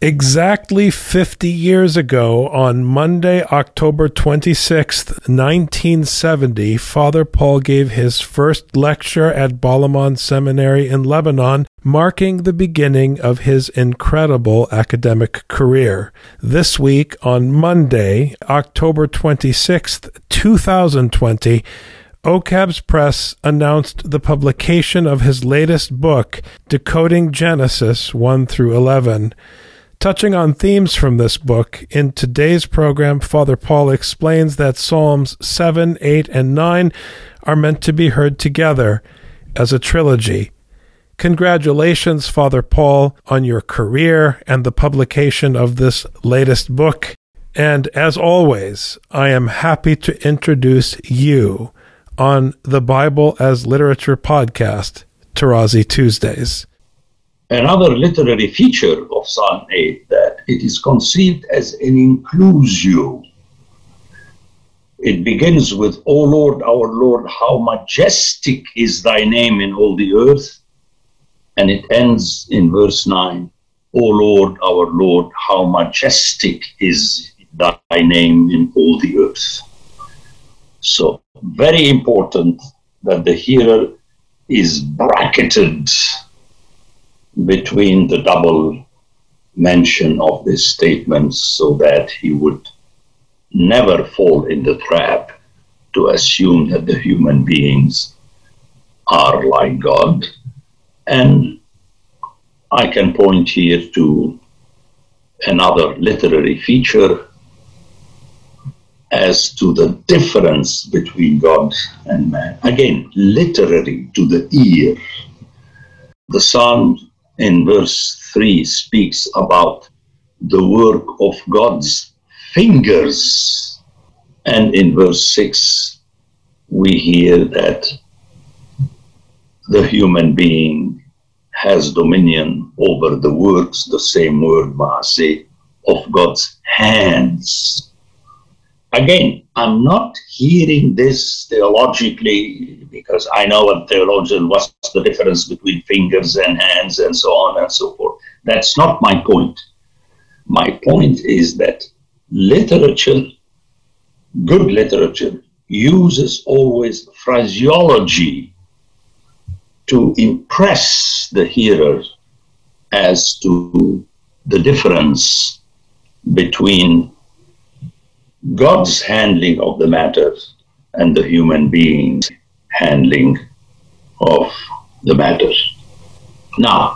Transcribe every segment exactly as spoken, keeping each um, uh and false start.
Exactly fifty years ago, on Monday, October twenty-sixth, nineteen seventy, Father Paul gave his first lecture at Balamand Seminary in Lebanon, marking the beginning of his incredible academic career. This week, on Monday, October twenty-sixth, twenty twenty, O C A B S Press announced the publication of his latest book, Decoding Genesis one through eleven. Touching on themes from this book, in today's program, Father Paul explains that Psalms seven, eight, and nine are meant to be heard together as a trilogy. Congratulations, Father Paul, on your career and the publication of this latest book. And as always, I am happy to introduce you on the Bible as Literature podcast, Tarazi Tuesdays. Another literary feature of Psalm eight that it is conceived as an inclusio. It begins with, O Lord, our Lord, how majestic is thy name in all the earth. And it ends in verse nine, O Lord, our Lord, how majestic is thy name in all the earth. So, very important that the hearer is bracketed between the double mention of this statement so that he would never fall in the trap to assume that the human beings are like God. And I can point here to another literary feature as to the difference between God and man. Again, literary to the ear. The Psalm in verse three speaks about the work of God's fingers. And in verse six, we hear that the human being has dominion over the works, the same word, Maase, of God's hands. Again, I'm not hearing this theologically because I know a theologian, what's the difference between fingers and hands and so on and so forth. That's not my point. My point is that literature, good literature, uses always phraseology to impress the hearer as to the difference between God's handling of the matter and the human being's handling of the matter. Now,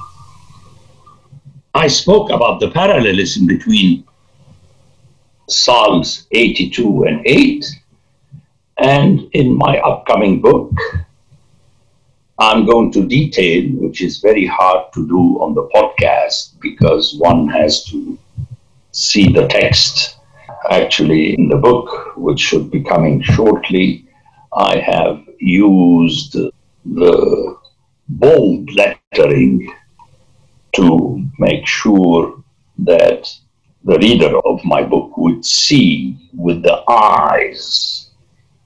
I spoke about the parallelism between Psalms eighty-two and eight, and in my upcoming book, I'm going to detail, which is very hard to do on the podcast because one has to see the text. Actually, in the book, which should be coming shortly, I have used the bold lettering to make sure that the reader of my book would see with the eyes.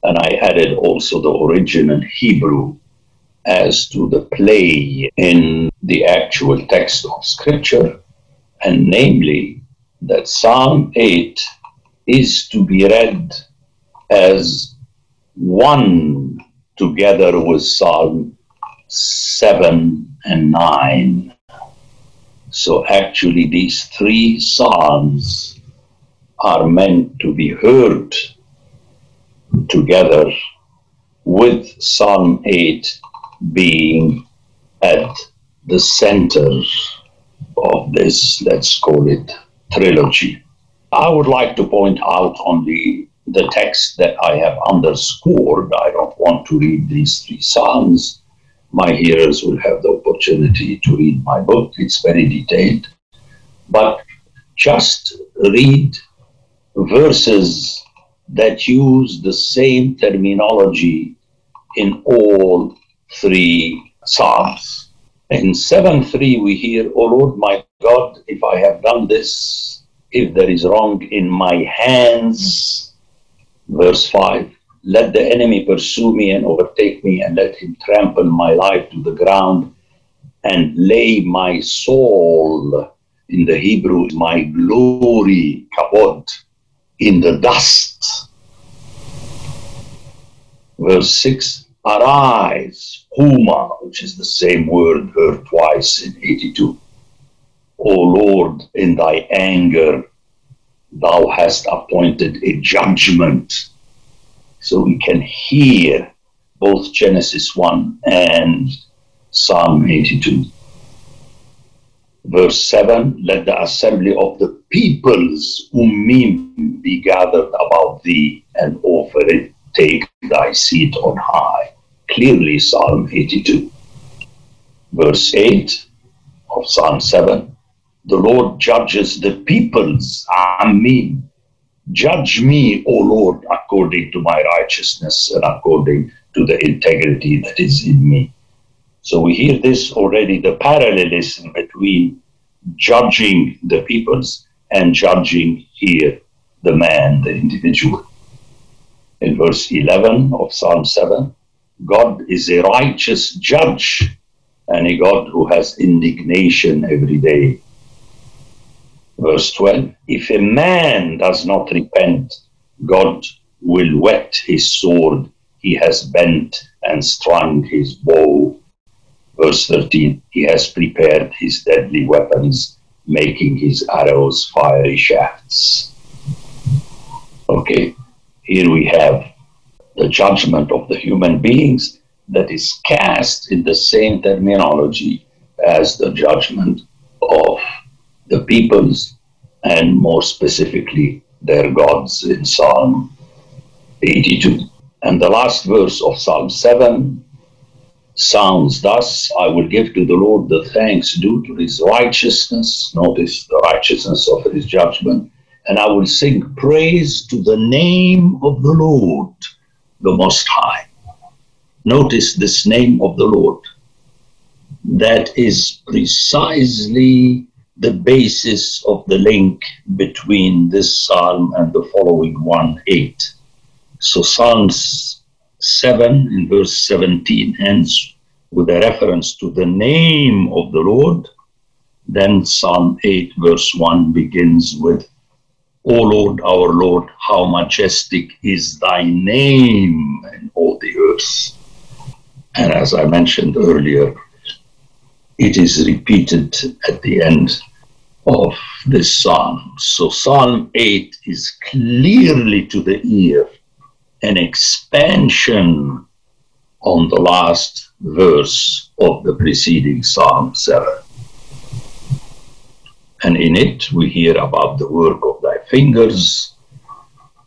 And I added also the original Hebrew as to the play in the actual text of Scripture, and namely that Psalm eight is to be read as one together with Psalm seven and nine. So actually these three psalms are meant to be heard together, with Psalm eight being at the center of this, let's call it, trilogy. I would like to point out only the text that I have underscored. I don't want to read these three psalms. My hearers will have the opportunity to read my book. It's very detailed. But just read verses that use the same terminology in all three Psalms. In seven three we hear, "O Lord my God, if I have done this, if there is wrong in my hands," verse five, "let the enemy pursue me and overtake me, and let him trample my life to the ground and lay my soul," in the Hebrew, "my glory," kabod, "in the dust." Verse six, "Arise," huma, which is the same word heard twice in eighty-two. "O Lord, in thy anger, thou hast appointed a judgment." So we can hear both Genesis one and Psalm eighty-two. Verse seven, "Let the assembly of the peoples, ummim, be gathered about thee, and offer it, take thy seat on high." Clearly Psalm eighty-two. Verse eight of Psalm seven, "The Lord judges the peoples, ammim. Judge me, O Lord, according to my righteousness and according to the integrity that is in me." So we hear this already, the parallelism between judging the peoples and judging here the man, the individual. In verse eleven of Psalm seven, God is a righteous judge and a God who has indignation every day. Verse twelve, "If a man does not repent, God will whet his sword. He has bent and strung his bow." Verse thirteen, "He has prepared his deadly weapons, making his arrows fiery shafts." Okay, here we have the judgment of the human beings that is cast in the same terminology as the judgment of the peoples, and more specifically their gods in Psalm eighty-two. And the last verse of Psalm seven sounds thus, "I will give to the Lord the thanks due to his righteousness," notice the righteousness of his judgment, "and I will sing praise to the name of the Lord, the Most High." Notice this name of the Lord. That is precisely the basis of the link between this psalm and the following one, eight. So Psalms seven in verse seventeen ends with a reference to the name of the Lord. Then Psalm eight verse one begins with, "O Lord, our Lord, how majestic is thy name in all the earth." And as I mentioned earlier, it is repeated at the end of this psalm. So Psalm eight is clearly to the ear an expansion on the last verse of the preceding Psalm seven. And in it we hear about the work of thy fingers,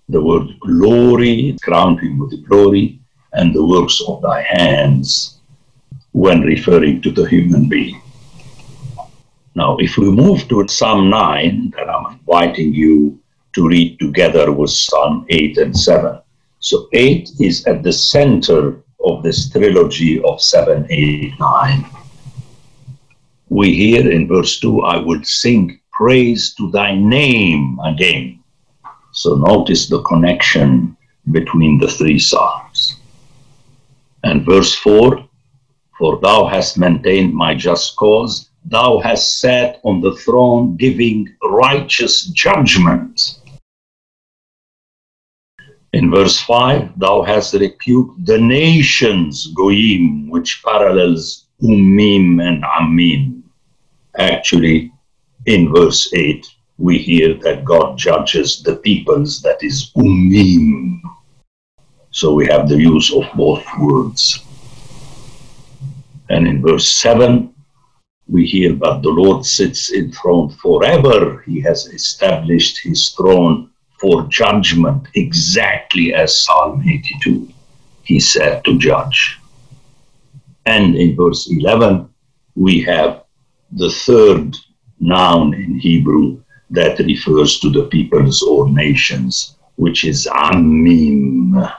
the word glory, crowned him with glory, and the works of thy hands, when referring to the human being. Now, if we move to Psalm nine, then I'm inviting you to read together with Psalm eight and seven. So eight is at the center of this trilogy of seven, eight, nine. We hear in verse two, "I will sing praise to thy name" again. So notice the connection between the three Psalms. And verse four, "For thou hast maintained my just cause, thou hast sat on the throne giving righteous judgment." In verse five, "Thou hast rebuked the nations," goyim, which parallels ummim and ammim. Actually, in verse eight, we hear that God judges the peoples, that is ummim. So we have the use of both words. And in verse seven, we hear, "But the Lord sits enthroned forever. He has established his throne for judgment," exactly as Psalm eighty-two, he said to judge. And in verse eleven, we have the third noun in Hebrew that refers to the peoples or nations, which is Ammim.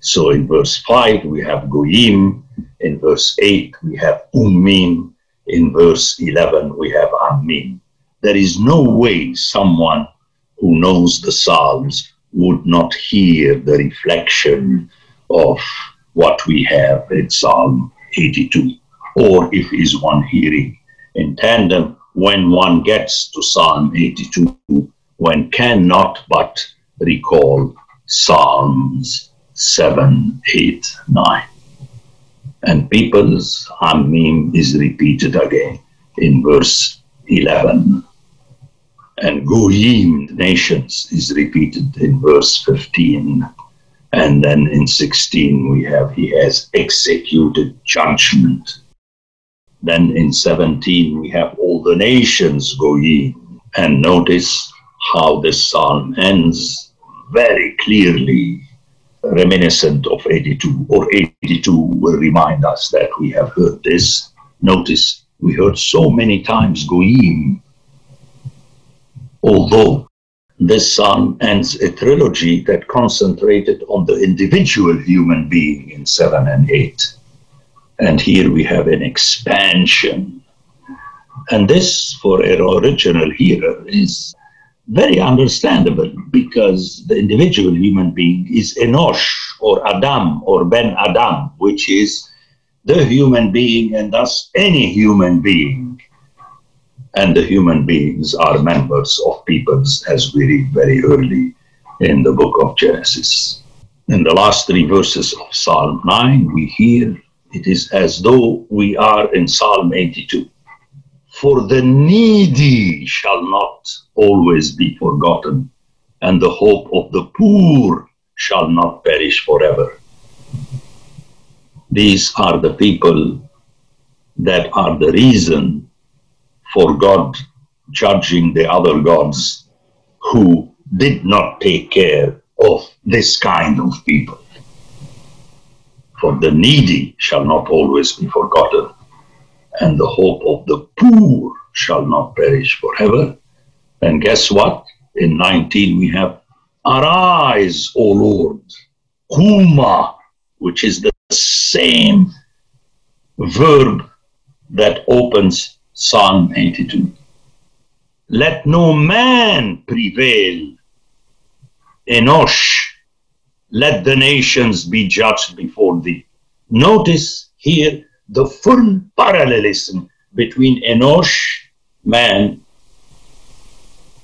So in verse five, we have Goyim. In verse eight, we have Ummim. In verse eleven, we have Ammim. There is no way someone who knows the Psalms would not hear the reflection of what we have in Psalm eighty-two. Or if is one hearing in tandem, when one gets to Psalm eighty-two, one cannot but recall Psalms seven, eight, nine. And peoples, Ammim, is repeated again in verse eleven. And Goyim, nations, is repeated in verse fifteen. And then in sixteen, we have, he has executed judgment. Then in seventeen, we have all the nations, Goyim. And notice how this psalm ends very clearly, reminiscent of eighty-two, or eighty-two will remind us that we have heard this. Notice, we heard so many times Goyim. Although this psalm ends a trilogy that concentrated on the individual human being in seven and eight. And here we have an expansion. And this, for an original hearer, is very understandable, because the individual human being is Enosh, or Adam, or Ben Adam, which is the human being, and thus any human being. And the human beings are members of peoples, as we read very early in the book of Genesis. In the last three verses of Psalm nine, we hear it is as though we are in Psalm eighty-two. For the needy shall not always be forgotten, and the hope of the poor shall not perish forever. These are the people that are the reason for God judging the other gods who did not take care of this kind of people. For the needy shall not always be forgotten, and the hope of the poor shall not perish forever. And guess what? In nineteen we have, Arise, O Lord, Huma, which is the same verb that opens Psalm eighty-two. Let no man prevail. Enosh, let the nations be judged before thee. Notice here the full parallelism between Enosh, man,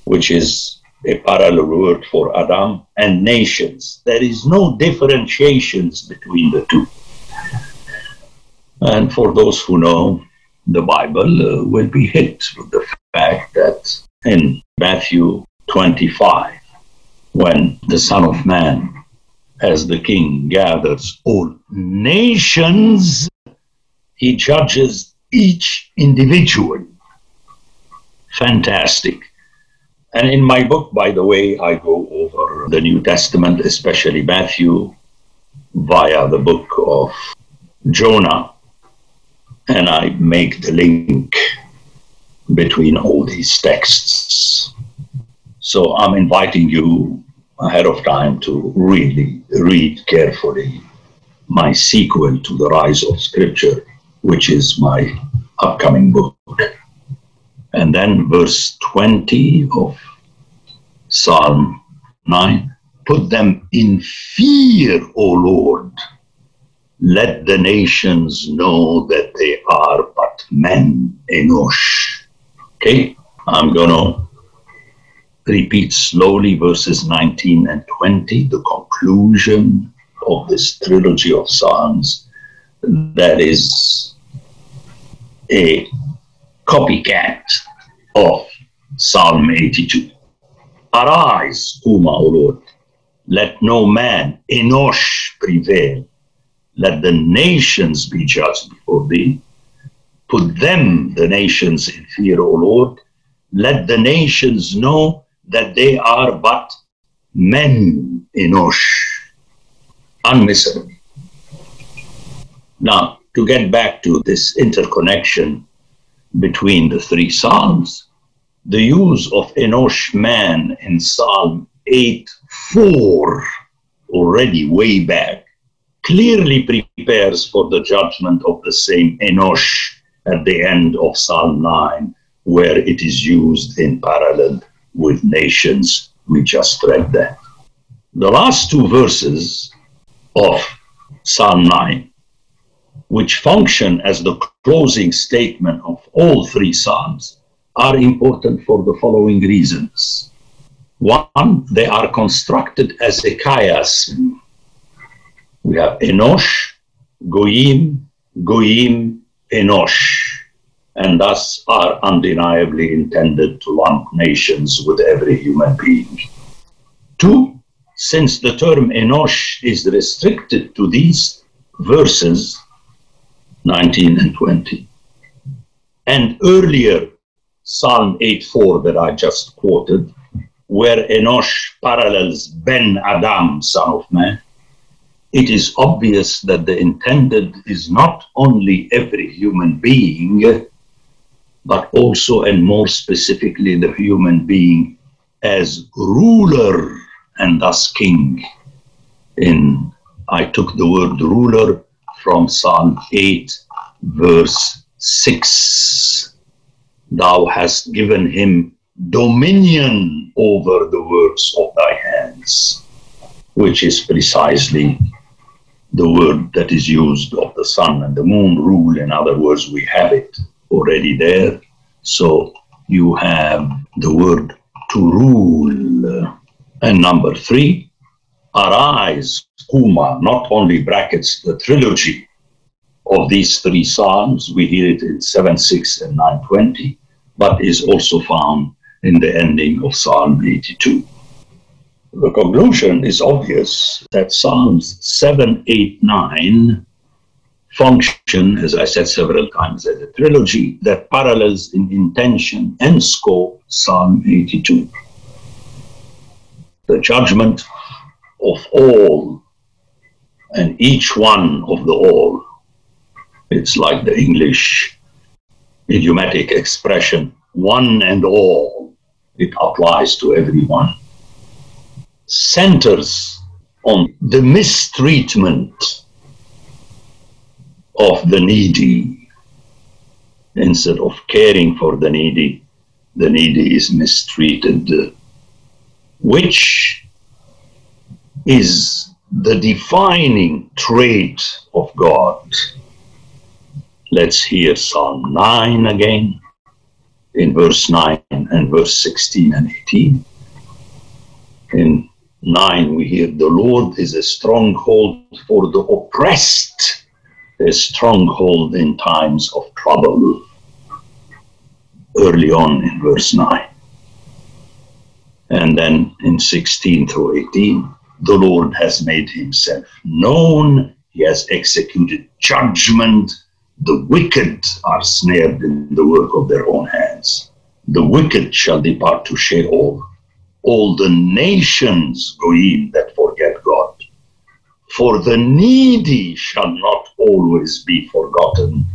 which is a parallel word for Adam, and nations. There is no differentiations between the two. And for those who know, the Bible uh, will be hit with the fact that in Matthew twenty-five, when the Son of Man, as the King, gathers all nations, he judges each individual. Fantastic. And in my book, by the way, I go over the New Testament, especially Matthew, via the book of Jonah. And I make the link between all these texts. So I'm inviting you ahead of time to really read carefully my sequel to The Rise of Scripture, which is my upcoming book. And then verse twenty of Psalm nine, Put them in fear, O Lord. Let the nations know that they are but men, Enosh. Okay, I'm going to repeat slowly verses nineteen and twenty, the conclusion of this trilogy of Psalms that is a copycat of Psalm eighty-two. Arise, Uma, O Lord, let no man, Enosh, prevail. Let the nations be judged before thee. Put them, the nations, in fear, O Lord. Let the nations know that they are but men, Enosh. Unmissable. Now, to get back to this interconnection between the three Psalms, the use of Enosh man in Psalm eight four, already way back, clearly prepares for the judgment of the same Enosh at the end of Psalm nine, where it is used in parallel with nations. We just read that. The last two verses of Psalm nine, which function as the closing statement of all three Psalms, are important for the following reasons. One, they are constructed as a chiasm. We have Enosh, Goyim, Goyim, Enosh, and thus are undeniably intended to lump nations with every human being. Two, since the term Enosh is restricted to these verses, nineteen and twenty, and earlier Psalm eight four that I just quoted, where Enosh parallels Ben Adam, son of man, it is obvious that the intended is not only every human being, but also and more specifically the human being as ruler and thus king. In I took the word ruler from Psalm eight, verse six. Thou hast given him dominion over the works of thy hands, which is precisely the word that is used of the sun and the moon rule. In other words, we have it already there. So you have the word to rule. And number three, arise, Kuma, not only brackets the trilogy of these three psalms, we hear it in seven six and nine twenty, but is also found in the ending of Psalm eighty-two. The conclusion is obvious that Psalms seven, eight, nine function, as I said several times, as a trilogy that parallels in intention and scope Psalm eighty-two. The judgment of all and each one of the all. It's like the English idiomatic expression, one and all. It applies to everyone. Centers on the mistreatment of the needy. Instead of caring for the needy, the needy is mistreated, which is the defining trait of God. Let's hear Psalm nine again, in verse nine and verse sixteen and eighteen. In nine, we hear, the Lord is a stronghold for the oppressed, a stronghold in times of trouble, early on in verse nine. And then in sixteen through eighteen, the Lord has made himself known, he has executed judgment, the wicked are snared in the work of their own hands, the wicked shall depart to Sheol. All the nations, Goyim, that forget God. For the needy shall not always be forgotten,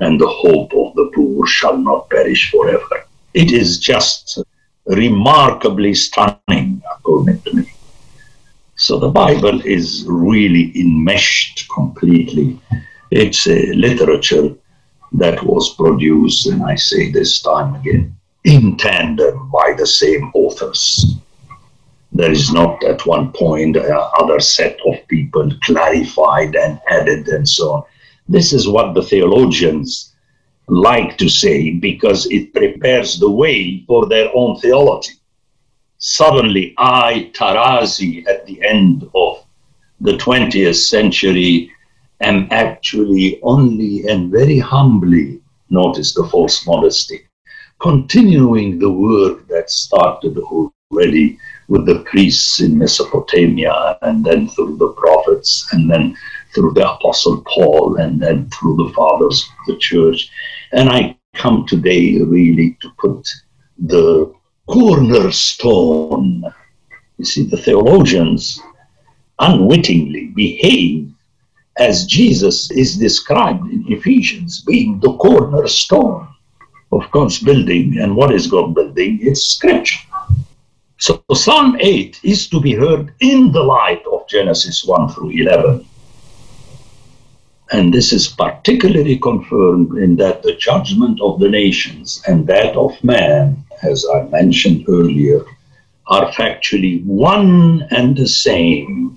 and the hope of the poor shall not perish forever. It is just remarkably stunning, according to me. So the Bible is really enmeshed completely. It's a literature that was produced, and I say this time again, in tandem by the same authors. There is not at one point another set of people clarified and added and so on. This is what the theologians like to say because it prepares the way for their own theology. Suddenly, I, Tarazi, at the end of the twentieth century, am actually only and very humbly, notice the false modesty, continuing the work that started already with the priests in Mesopotamia and then through the prophets and then through the Apostle Paul and then through the fathers of the church. And I come today really to put the cornerstone. You see, the theologians unwittingly behave as Jesus is described in Ephesians being the cornerstone of God's building. And what is God building? It's Scripture. So Psalm eight is to be heard in the light of Genesis one through eleven. And this is particularly confirmed in that the judgment of the nations and that of man, as I mentioned earlier, are factually one and the same.